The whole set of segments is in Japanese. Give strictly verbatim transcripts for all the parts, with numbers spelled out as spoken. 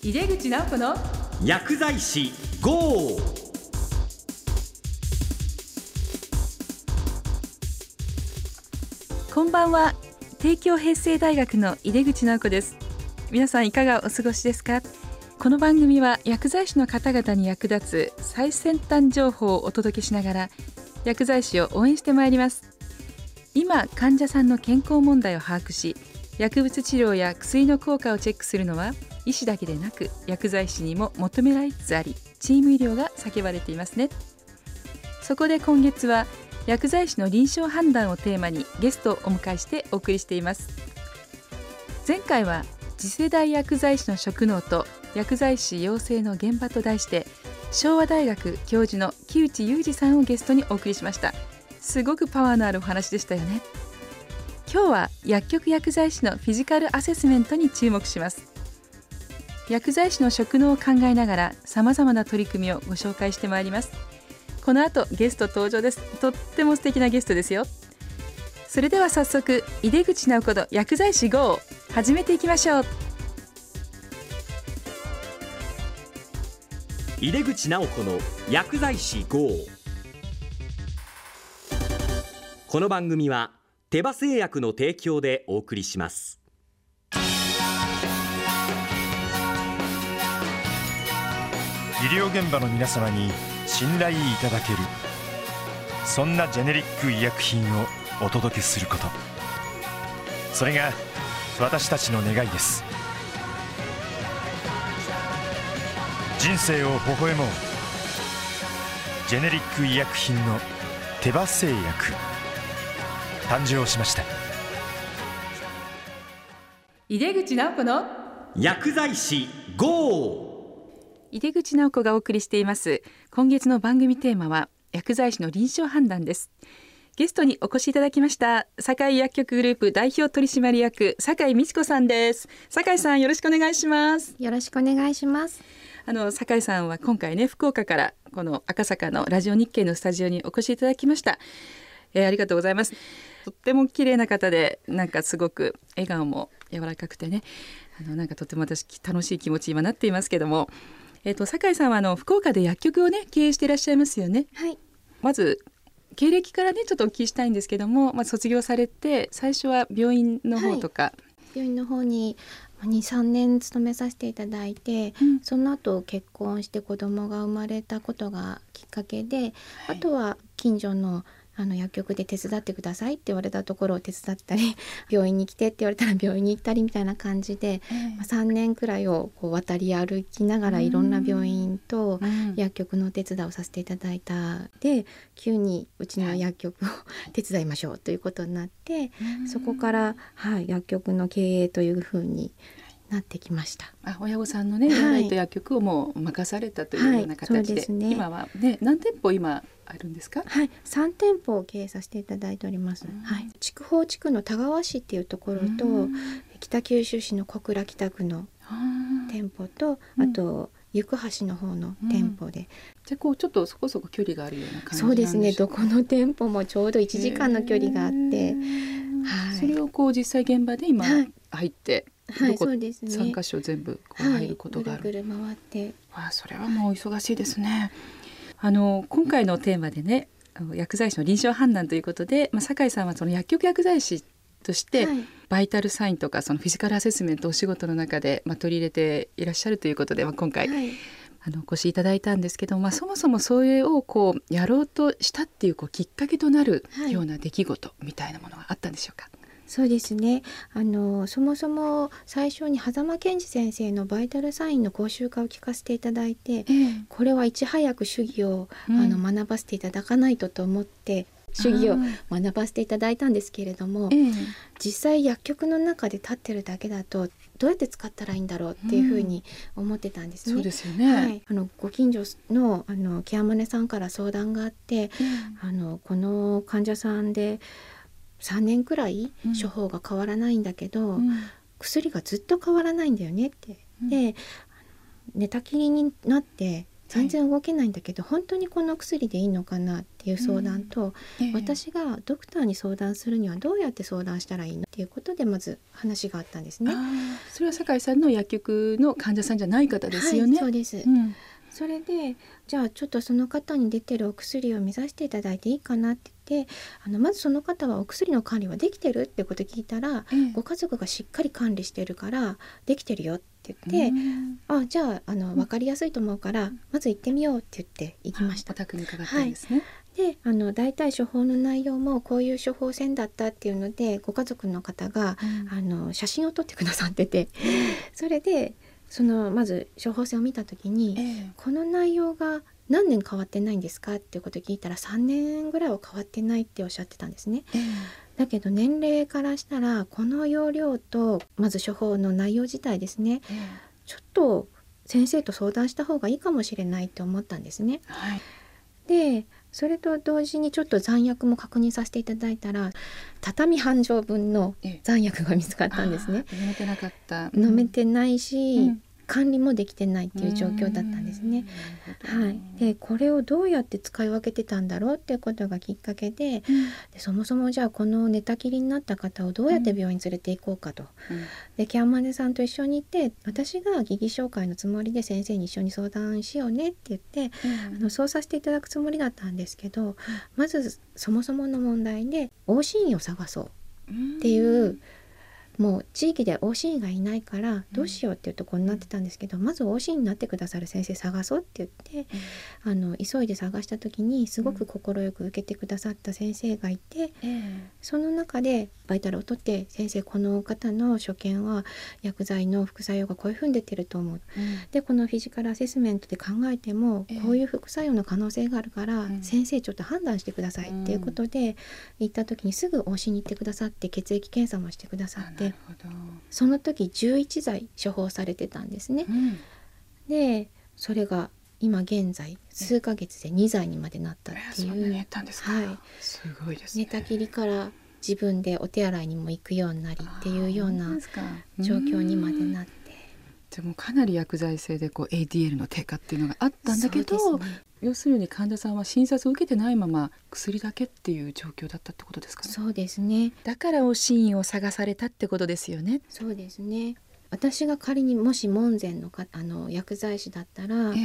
井出口直子の薬剤師ゴー。こんばんは、帝京平成大学の井出口直子です。皆さんいかがお過ごしですか？この番組は薬剤師の方々に役立つ最先端情報をお届けしながら、薬剤師を応援してまいります。今、患者さんの健康問題を把握し、薬物治療や薬の効果をチェックするのは医師だけでなく薬剤師にも求められつつあり、チーム医療が叫ばれていますね。そこで今月は薬剤師の臨床判断をテーマにゲストをお迎えしてお送りしています。前回は次世代薬剤師の職能と薬剤師養成の現場と題して、昭和大学教授の木内裕二さんをゲストにお送りしました。すごくパワーのあるお話でしたよね。今日は薬局薬剤師のフィジカルアセスメントに注目します。薬剤師の職能を考えながら、様々な取り組みをご紹介してまいります。この後ゲスト登場です。とっても素敵なゲストですよ。それでは早速、井出口直子の薬剤師ゴーを始めていきましょう。井出口直子の薬剤師ゴー。この番組は手羽製薬の提供でお送りします。医療現場の皆様に信頼いただける、そんなジェネリック医薬品をお届けすること、それが私たちの願いです。人生を微笑もう、ジェネリック医薬品の手羽製薬、誕生しました。井出口直子の薬剤師ゴー。井出口直子がお送りしています。今月の番組テーマは薬剤師の臨床判断です。ゲストにお越しいただきました、堺薬局グループ代表取締役、堺美智子さんです。堺さん、よろしくお願いします。よろしくお願いします。あの堺さんは今回ね、福岡からこの赤坂のラジオ日経のスタジオにお越しいただきました。えー、ありがとうございます。とっても綺麗な方で、なんかすごく笑顔も柔らかくてね、あのなんかとても私楽しい気持ち今なっていますけども、えっと、堺さんはあの福岡で薬局を、ね、経営していらっしゃいますよね。はい、まず経歴から、ね、ちょっとお聞きしたいんですけども、まあ、卒業されて最初は病院の方とか、はい、病院の方に にさんねん勤めさせていただいて、うん、その後結婚して子供が生まれたことがきっかけで、はい、あとは近所のあの薬局で手伝ってくださいって言われたところを手伝ったり、病院に来てって言われたら病院に行ったりみたいな感じで、まあ、さんねんくらいをこう渡り歩きながら、いろんな病院と薬局の手伝いをさせていただいた。で、急にうちの薬局を手伝いましょうということになって、そこから、はい、薬局の経営というふうになってきました。あ、親御さんのね、はい、薬局をもう任されたというような形で、はい、そうですね、今は、ね、何店舗今あるんですか？はい、さんてんぽを経営させていただいております。はい、筑豊地区の田川市っていうところと、北九州市の小倉北区の店舗と、あと行橋の方の店舗で、うん、じゃあこうちょっとそこそこ距離があるような感じなんでしょうか？そうですね、どこの店舗もちょうどいちじかんの距離があって、はい、それをこう実際現場で今入って、はいはい、どこさんか所全部こう入ることがある、はい、ぐるぐる回って、あ、それはもう忙しいですね。あの今回のテーマでね、薬剤師の臨床判断ということで、まあ、堺さんはその薬局薬剤師として、はい、バイタルサインとかそのフィジカルアセスメントをお仕事の中で、まあ、取り入れていらっしゃるということで、まあ、今回、はい、あのお越しいただいたんですけど、まあ、そもそもそれをこうやろうとしたっていう、こうきっかけとなるような出来事みたいなものがあったんでしょうか？はい、そうですね、あのそもそも最初に狭間健二先生のバイタルサインの講習会を聞かせていただいて、うん、これはいち早く主義を、うん、あの学ばせていただかないとと思って主義を学ばせていただいたんですけれども、うん、実際薬局の中で立ってるだけだとどうやって使ったらいいんだろうっていうふうに思ってたんですね。うん、そうですよね、はい、あのご近所のあのケアマネさんから相談があって、うん、あのこの患者さんでさんねんくらい処方が変わらないんだけど、うん、薬がずっと変わらないんだよねって、うん、で寝たきりになって全然動けないんだけど、はい、本当にこの薬でいいのかなっていう相談と、うんええ、私がドクターに相談するにはどうやって相談したらいいのっていうことでまず話があったんですね。それは酒井さんの薬局の患者さんじゃない方ですよね。はい、そうです、うん、それでじゃあちょっとその方に出てるお薬を目指していただいていいかなってであのまずその方はお薬の管理はできてるってこと聞いたら、ええ、ご家族がしっかり管理してるからできてるよって言って、うん、あじゃあ、 あの分かりやすいと思うから、うん、まず行ってみようって言って行きました。お宅に伺ったんですね。はい、であの大体処方の内容もこういう処方箋だったっていうのでご家族の方が、うん、あの写真を撮ってくださっててそれでそのまず処方箋を見た時に、ええ、この内容が何年変わってないんですかっていうことを聞いたらさんねんぐらいは変わってないっておっしゃってたんですね、えー、だけど年齢からしたらこの容量とまず処方の内容自体ですね、えー、ちょっと先生と相談した方がいいかもしれないって思ったんですね、はい、でそれと同時にちょっと残薬も確認させていただいたら畳半畳分の残薬が見つかったんですね、えー、飲めてなかった、うん、飲めてないし、うん管理もできてないっていう状況だったんですね。はい、でこれをどうやって使い分けてたんだろうっていうことがきっかけで、うん、でそもそもじゃあこの寝たきりになった方をどうやって病院に連れて行こうかと、うん、でケアマネさんと一緒に行って私が疑義紹介のつもりで先生に一緒に相談しようねって言って、うん、あのそうさせていただくつもりだったんですけど、うん、まずそもそもの問題で往診医を探そうっていう、うんもう地域で往診医がいないからどうしようっていうところになってたんですけど、うん、まず往診医になってくださる先生探そうって言って、うん、あの急いで探した時にすごく快く受けてくださった先生がいて、うん、その中でバイタルを取って先生この方の所見は薬剤の副作用がこういうふうに出てると思う、うん、でこのフィジカルアセスメントで考えてもこういう副作用の可能性があるから、うん、先生ちょっと判断してくださいっていうことで行った時にすぐ往診に行ってくださって血液検査もしてくださって、うんその時じゅういちざい処方されてたんですね、うん、でそれが今現在数ヶ月でにざいにまでなったっていう、えー、そんなに減ったんですか、はい、すごいですね。寝たきりから自分でお手洗いにも行くようになりっていうような状況にまでなってでもかなり薬剤性でこう エーディーエル の低下っていうのがあったんだけど、ね、要するに患者さんは診察を受けてないまま薬だけっていう状況だったってことですかね。そうですね。だから往診医を探されたってことですよね。そうですね。私が仮にもし門前のかあの薬剤師だったら、えー、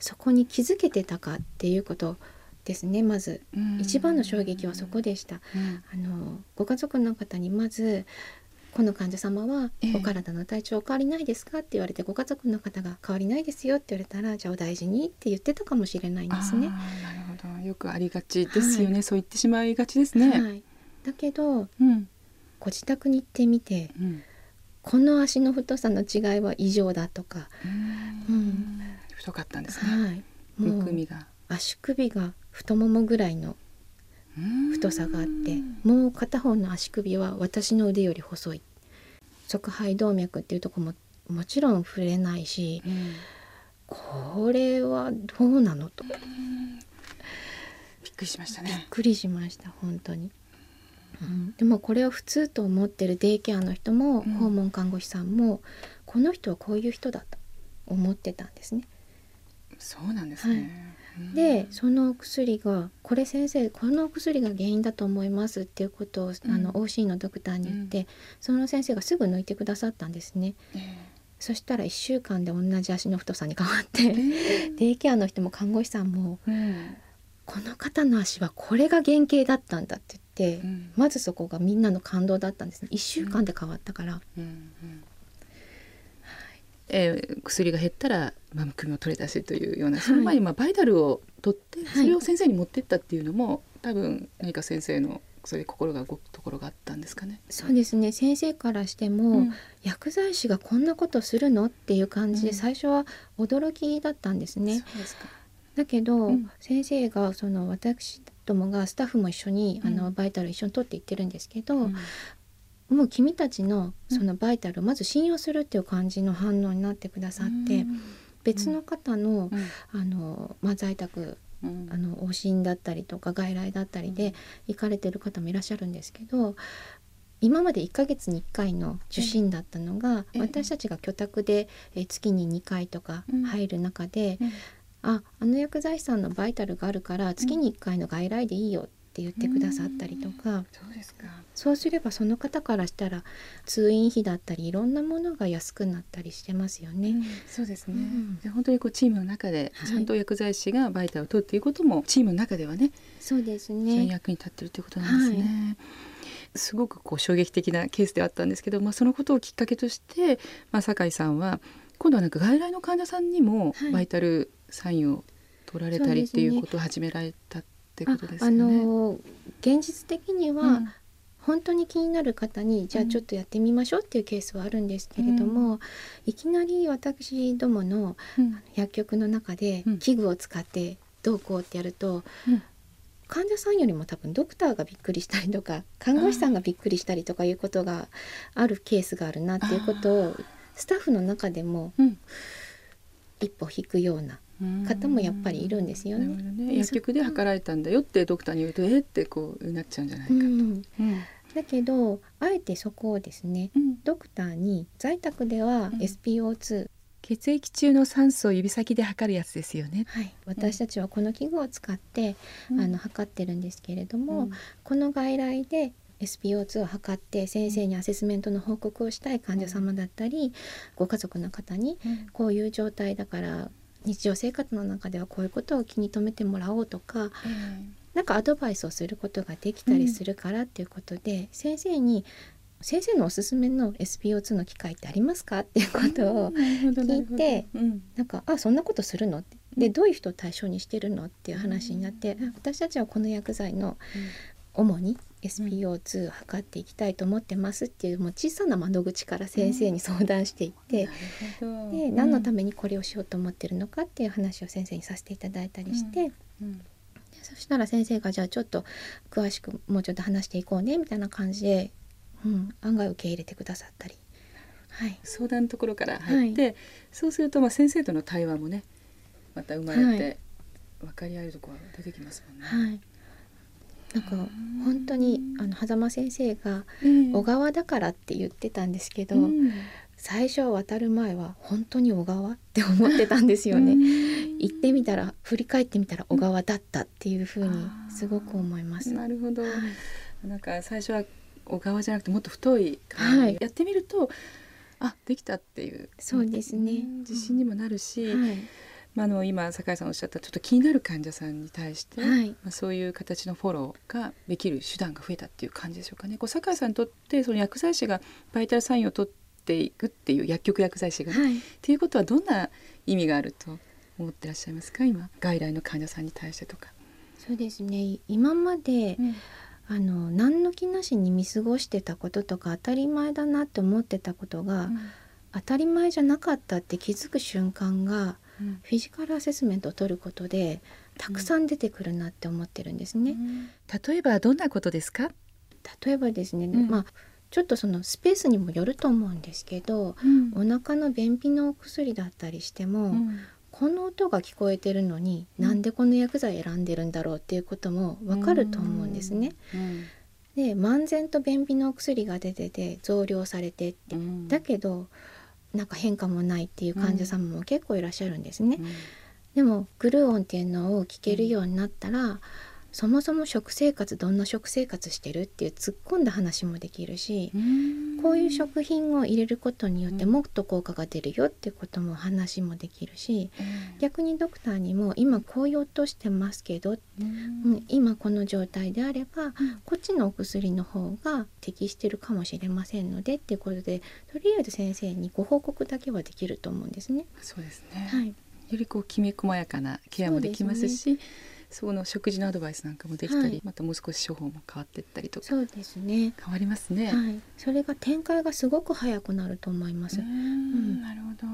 そこに気づけてたかっていうことですね。まず一番の衝撃はそこでした。あのご家族の方にまずこの患者様はお体の体調変わりないですかって言われてご家族の方が変わりないですよって言われたらじゃあお大事にって言ってたかもしれないんですね。あ、なるほど。よくありがちですよね、はい、そう言ってしまいがちですね、はい、だけど、うん、ご自宅に行ってみて、うん、この足の太さの違いは異常だとか、うん、うん、太かったんですね、はい、むくみが足首が太ももぐらいの太さがあってもう片方の足首は私の腕より細い側肺動脈っていうところももちろん触れないし、うん、これはどうなのとびっくりしましたね。びっくりしました本当に、うん、でもこれを普通と思ってるデイケアの人も、うん、訪問看護師さんもこの人はこういう人だと思ってたんですね。そうなんですね、はいでそのお薬がこれ先生このお薬が原因だと思いますっていうことを、うん、あの オーシー のドクターに言って、うん、その先生がすぐ抜いてくださったんですね、えー、そしたらいっしゅうかんで同じ足の太さに変わって、えー、デイケアの人も看護師さんも、うん、この方の足はこれが原型だったんだって言って、うん、まずそこがみんなの感動だったんですね。いっしゅうかんで変わったから、うんうんうんえー、薬が減ったら、まあ、むくみを取り出せというようなその前に、まあ、バイタルを取ってそれを先生に持っていったっていうのも、はい、多分何か先生のそれ心が動くところがあったんですかね。そうですね。先生からしても、うん、薬剤師がこんなことするのっていう感じで最初は驚きだったんですね、うん、そうですか。だけど、うん、先生がその私どもがスタッフも一緒に、うん、あのバイタル一緒に取っていってるんですけど、うんもう君たち の, そのバイタルをまず信用するっていう感じの反応になってくださって、うん、別の方 の,、うんあのまあ、在宅、うん、あの往診だったりとか外来だったりで行かれてる方もいらっしゃるんですけど今までいっかげつにいっかいの受診だったのが私たちが居宅で月ににかいとか入る中で、うんうんあ、あの薬剤師さんのバイタルがあるから月にいっかいの外来でいいよって言ってくださったりとか、そうですか。そうすればその方からしたら通院費だったりいろんなものが安くなったりしてますよね、うん、そうですね、うん、で本当にこうチームの中でちゃんと薬剤師がバイタルを取るということも、はい、チームの中ではね、そうですね、役に立っているということなんですね、はい、すごくこう衝撃的なケースではあったんですけど、まあ、そのことをきっかけとして、まあ、酒井さんは今度はなんか外来の患者さんにもバイタルサインを取られたりっていうことを始められたってことですよね。あ、あの現実的には、うん、本当に気になる方にじゃあちょっとやってみましょうっていうケースはあるんですけれども、うん、いきなり私どもの、うん、薬局の中で器具を使ってどうこうってやると、うん、患者さんよりも多分ドクターがびっくりしたりとか看護師さんがびっくりしたりとかいうことがあるケースがあるなっていうことをスタッフの中でも一歩引くような方もやっぱりいるんですよね。なるほどね。薬局で測られたんだよってドクターに言うと、えってこうなっちゃうんじゃないかと、うんうん、だけどあえてそこをですね、うん、ドクターに在宅では エスピーオーツー、うん、血液中の酸素を指先で測るやつですよね、はい、私たちはこの器具を使って、うん、あの測ってるんですけれども、うん、この外来でエスピーオーツー を測って先生にアセスメントの報告をしたい患者様だったり、うん、ご家族の方にこういう状態だから日常生活の中ではこういうことを気に留めてもらおうとか、うん、なんかアドバイスをすることができたりするからっていうことで、うん、先生に先生のおすすめの エスピーオーツー の機械ってありますかっていうことを聞いて、うん、な, な,、うん、なんかあそんなことするのってでどういう人を対象にしてるのっていう話になって、うん、私たちはこの薬剤の、うん主に エスピーオーツー を測っていきたいと思ってますっていう、もう小さな窓口から先生に相談していって、うん、で何のためにこれをしようと思ってるのかっていう話を先生にさせていただいたりして、うんうん、そしたら先生がじゃあちょっと詳しくもうちょっと話していこうねみたいな感じで、うん、案外受け入れてくださったり、はい、相談のところから入って、はい、そうするとまあ先生との対話もねまた生まれて、はい、分かり合えるところが出てきますもんね、はい、なんか本当にあの狭間先生が小川だからって言ってたんですけど、うん、最初渡る前は本当に小川って思ってたんですよね、うん、行ってみたら振り返ってみたら小川だったっていうふうにすごく思います。なるほど、はい、なんか最初は小川じゃなくてもっと太いから、はい、やってみるとあできたっていうそうですね、うん、自信にもなるし、うんはいまあ、の今酒井さんおっしゃったちょっと気になる患者さんに対して、はいまあ、そういう形のフォローができる手段が増えたっていう感じでしょうかね。こう酒井さんにとってその薬剤師がバイタルサインを取っていくっていう薬局薬剤師が、ねはい、っていうことはどんな意味があると思ってらっしゃいますか。今外来の患者さんに対してとか。そうですね今まで、うんあの何の気なしに見過ごしてたこととか当たり前だなって思ってたことが、うん、当たり前じゃなかったって気づく瞬間がフィジカルアセスメントを取ることでたくさん出てくるなって思ってるんですね、うん、例えばどんなことですか。例えばですね、うんまあ、ちょっとそのスペースにもよると思うんですけど、うん、お腹の便秘のお薬だったりしても、うん、この音が聞こえてるのに、うん、なんでこの薬剤選んでるんだろうっていうことも分かると思うんですね、うんうん、で、漫然と便秘のお薬が出てて増量されてって、うん、だけどなんか変化もないっていう患者さんも結構いらっしゃるんですね、うん、でもグルーオンっていうのを聞けるようになったら、うん、そもそも食生活どんな食生活してるっていう突っ込んだ話もできるし、うん、こういう食品を入れることによってもっと効果が出るよっていうことも話もできるし、うん、逆にドクターにも今こういう音してますけど、うんうん、今この状態であれば、うん、こっちのお薬の方が適してるかもしれませんのでっていうことでとりあえず先生にご報告だけはできると思うんですね。そうですね、はい、よりこうきめ細やかなケアもできますしそこの食事のアドバイスなんかもできたり、はい、またもう少し処方も変わっていったりとか。そうですね変わりますね、はい、それが展開がすごく早くなると思います、うん、なるほど、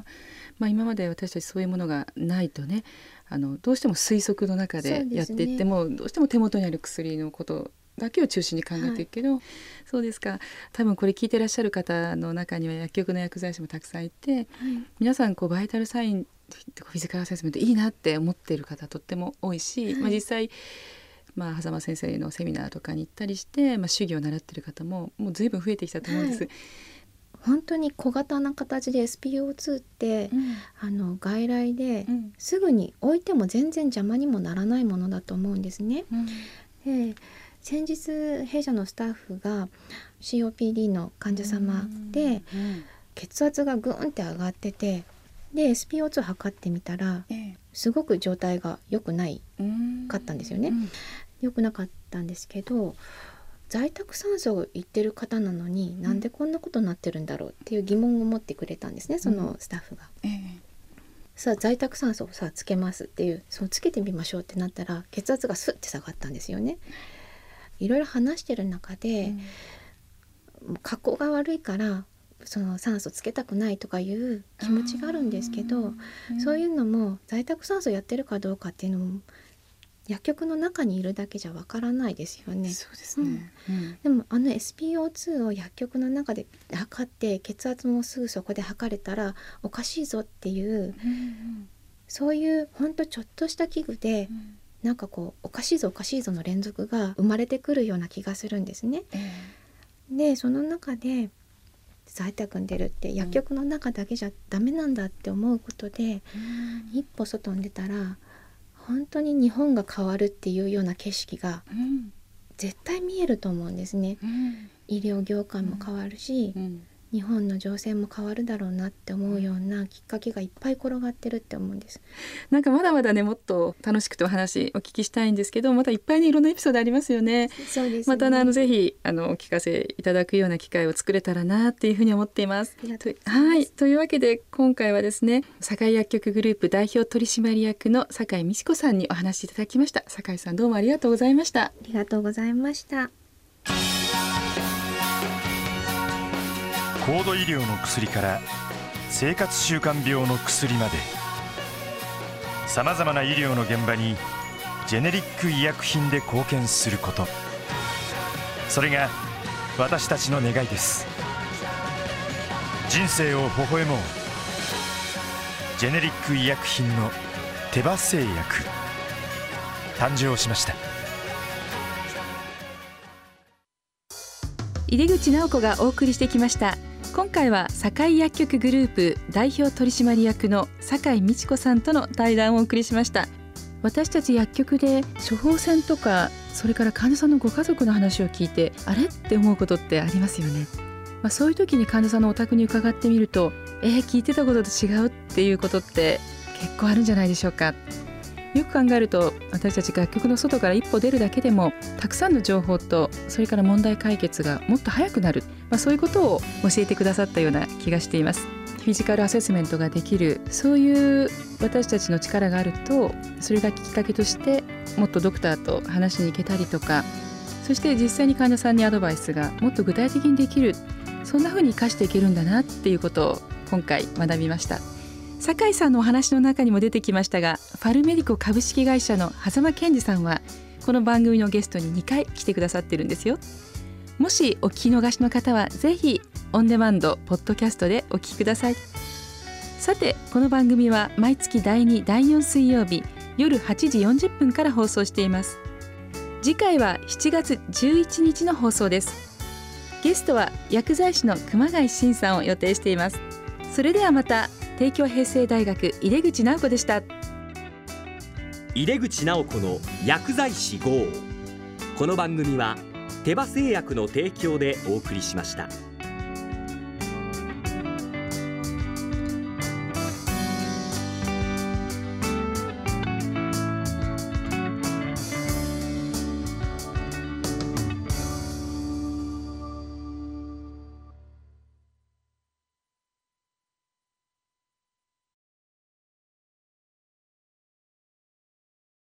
まあ、今まで私たちそういうものがないとねあのどうしても推測の中でやっていっても、そうですね、どうしても手元にある薬のことだけを中心に考えていくけど、はい、そうですか。多分これ聞いてらっしゃる方の中には薬局の薬剤師もたくさんいて、はい、皆さんこうバイタルサインフィジカルアセスメントいいなって思ってる方とっても多いし、はいまあ、実際、まあ、狭間先生のセミナーとかに行ったりして、まあ、手技を習ってる方ももう随分増えてきたと思うんです、はい、本当に小型な形で エスピーオーツー って、うん、あの外来ですぐに置いても全然邪魔にもならないものだと思うんですね。うん、で先日弊社のスタッフが シーオーピーディー の患者様で、うんうん、血圧がグーンって上がっててで エスピーオーツー 測ってみたら、ええ、すごく状態が良くないかったんですよね。良くなかったんですけど在宅酸素を言ってる方なのに、うん、なんでこんなことになってるんだろうっていう疑問を持ってくれたんですね、そのスタッフが、うんええ、さあ在宅酸素をさあつけますっていうそのつけてみましょうってなったら血圧がスッて下がったんですよね。いろいろ話してる中で、うん、格好が悪いからその酸素つけたくないとかいう気持ちがあるんですけど、うん、そういうのも在宅酸素やってるかどうかっていうのも薬局の中にいるだけじゃわからないですよね。そうですね、うん、でもあの エスピーオーツー を薬局の中で測って血圧もすぐそこで測れたらおかしいぞっていう、うん、そういうほんとちょっとした器具で、うん、なんかこうおかしいぞおかしいぞの連続が生まれてくるような気がするんですね、うん、でその中で在宅に出るって薬局の中だけじゃダメなんだって思うことで、うん、一歩外に出たら本当に日本が変わるっていうような景色が絶対見えると思うんですね、うん、医療業界も変わるし、うんうん、日本の情勢も変わるだろうなって思うようなきっかけがいっぱい転がってるって思うんです。なんかまだまだねもっと楽しくてお話お聞きしたいんですけどまたいっぱいねいろんなエピソードありますよね。そうですね。またあのぜひあのお聞かせいただくような機会を作れたらなっていうふうに思っています。ありがとうございます。はい、というわけで今回はですね堺薬局グループ代表取締役の堺美智子さんにお話しいただきました。堺さんどうもありがとうございました。ありがとうございました。高度医療の薬から生活習慣病の薬までさまざまな医療の現場にジェネリック医薬品で貢献すること、それが私たちの願いです。人生を微笑もうジェネリック医薬品の手羽製薬、誕生しました。入口直子がお送りしてきました。今回は堺薬局グループ代表取締役の堺美智子さんとの対談をお送りしました。私たち薬局で処方箋とかそれから患者さんのご家族の話を聞いてあれって思うことってありますよね、まあ、そういう時に患者さんのお宅に伺ってみるとえー、聞いてたことと違うっていうことって結構あるんじゃないでしょうか。よく考えると私たち楽曲の外から一歩出るだけでもたくさんの情報とそれから問題解決がもっと早くなる、まあ、そういうことを教えてくださったような気がしています。フィジカルアセスメントができるそういう私たちの力があるとそれがきっかけとしてもっとドクターと話しに行けたりとか、そして実際に患者さんにアドバイスがもっと具体的にできる、そんな風に生かしていけるんだなっていうことを今回学びました。堺さんのお話の中にも出てきましたがファルメディコ株式会社の狭間健二さんはこの番組のゲストににかい来てくださってるんですよ。もしお聞き逃しの方はぜひオンデマンドポッドキャストでお聞きください。さてこの番組は毎月だいにだいよん水曜日夜はちじよんじゅっぷんから放送しています。次回はしちがつじゅういちにちの放送です。ゲストは薬剤師の熊谷真さんを予定しています。それではまた。帝京平成大学井出口直子でした。井出口直子の薬剤師号、この番組は手羽製薬の提供でお送りしました。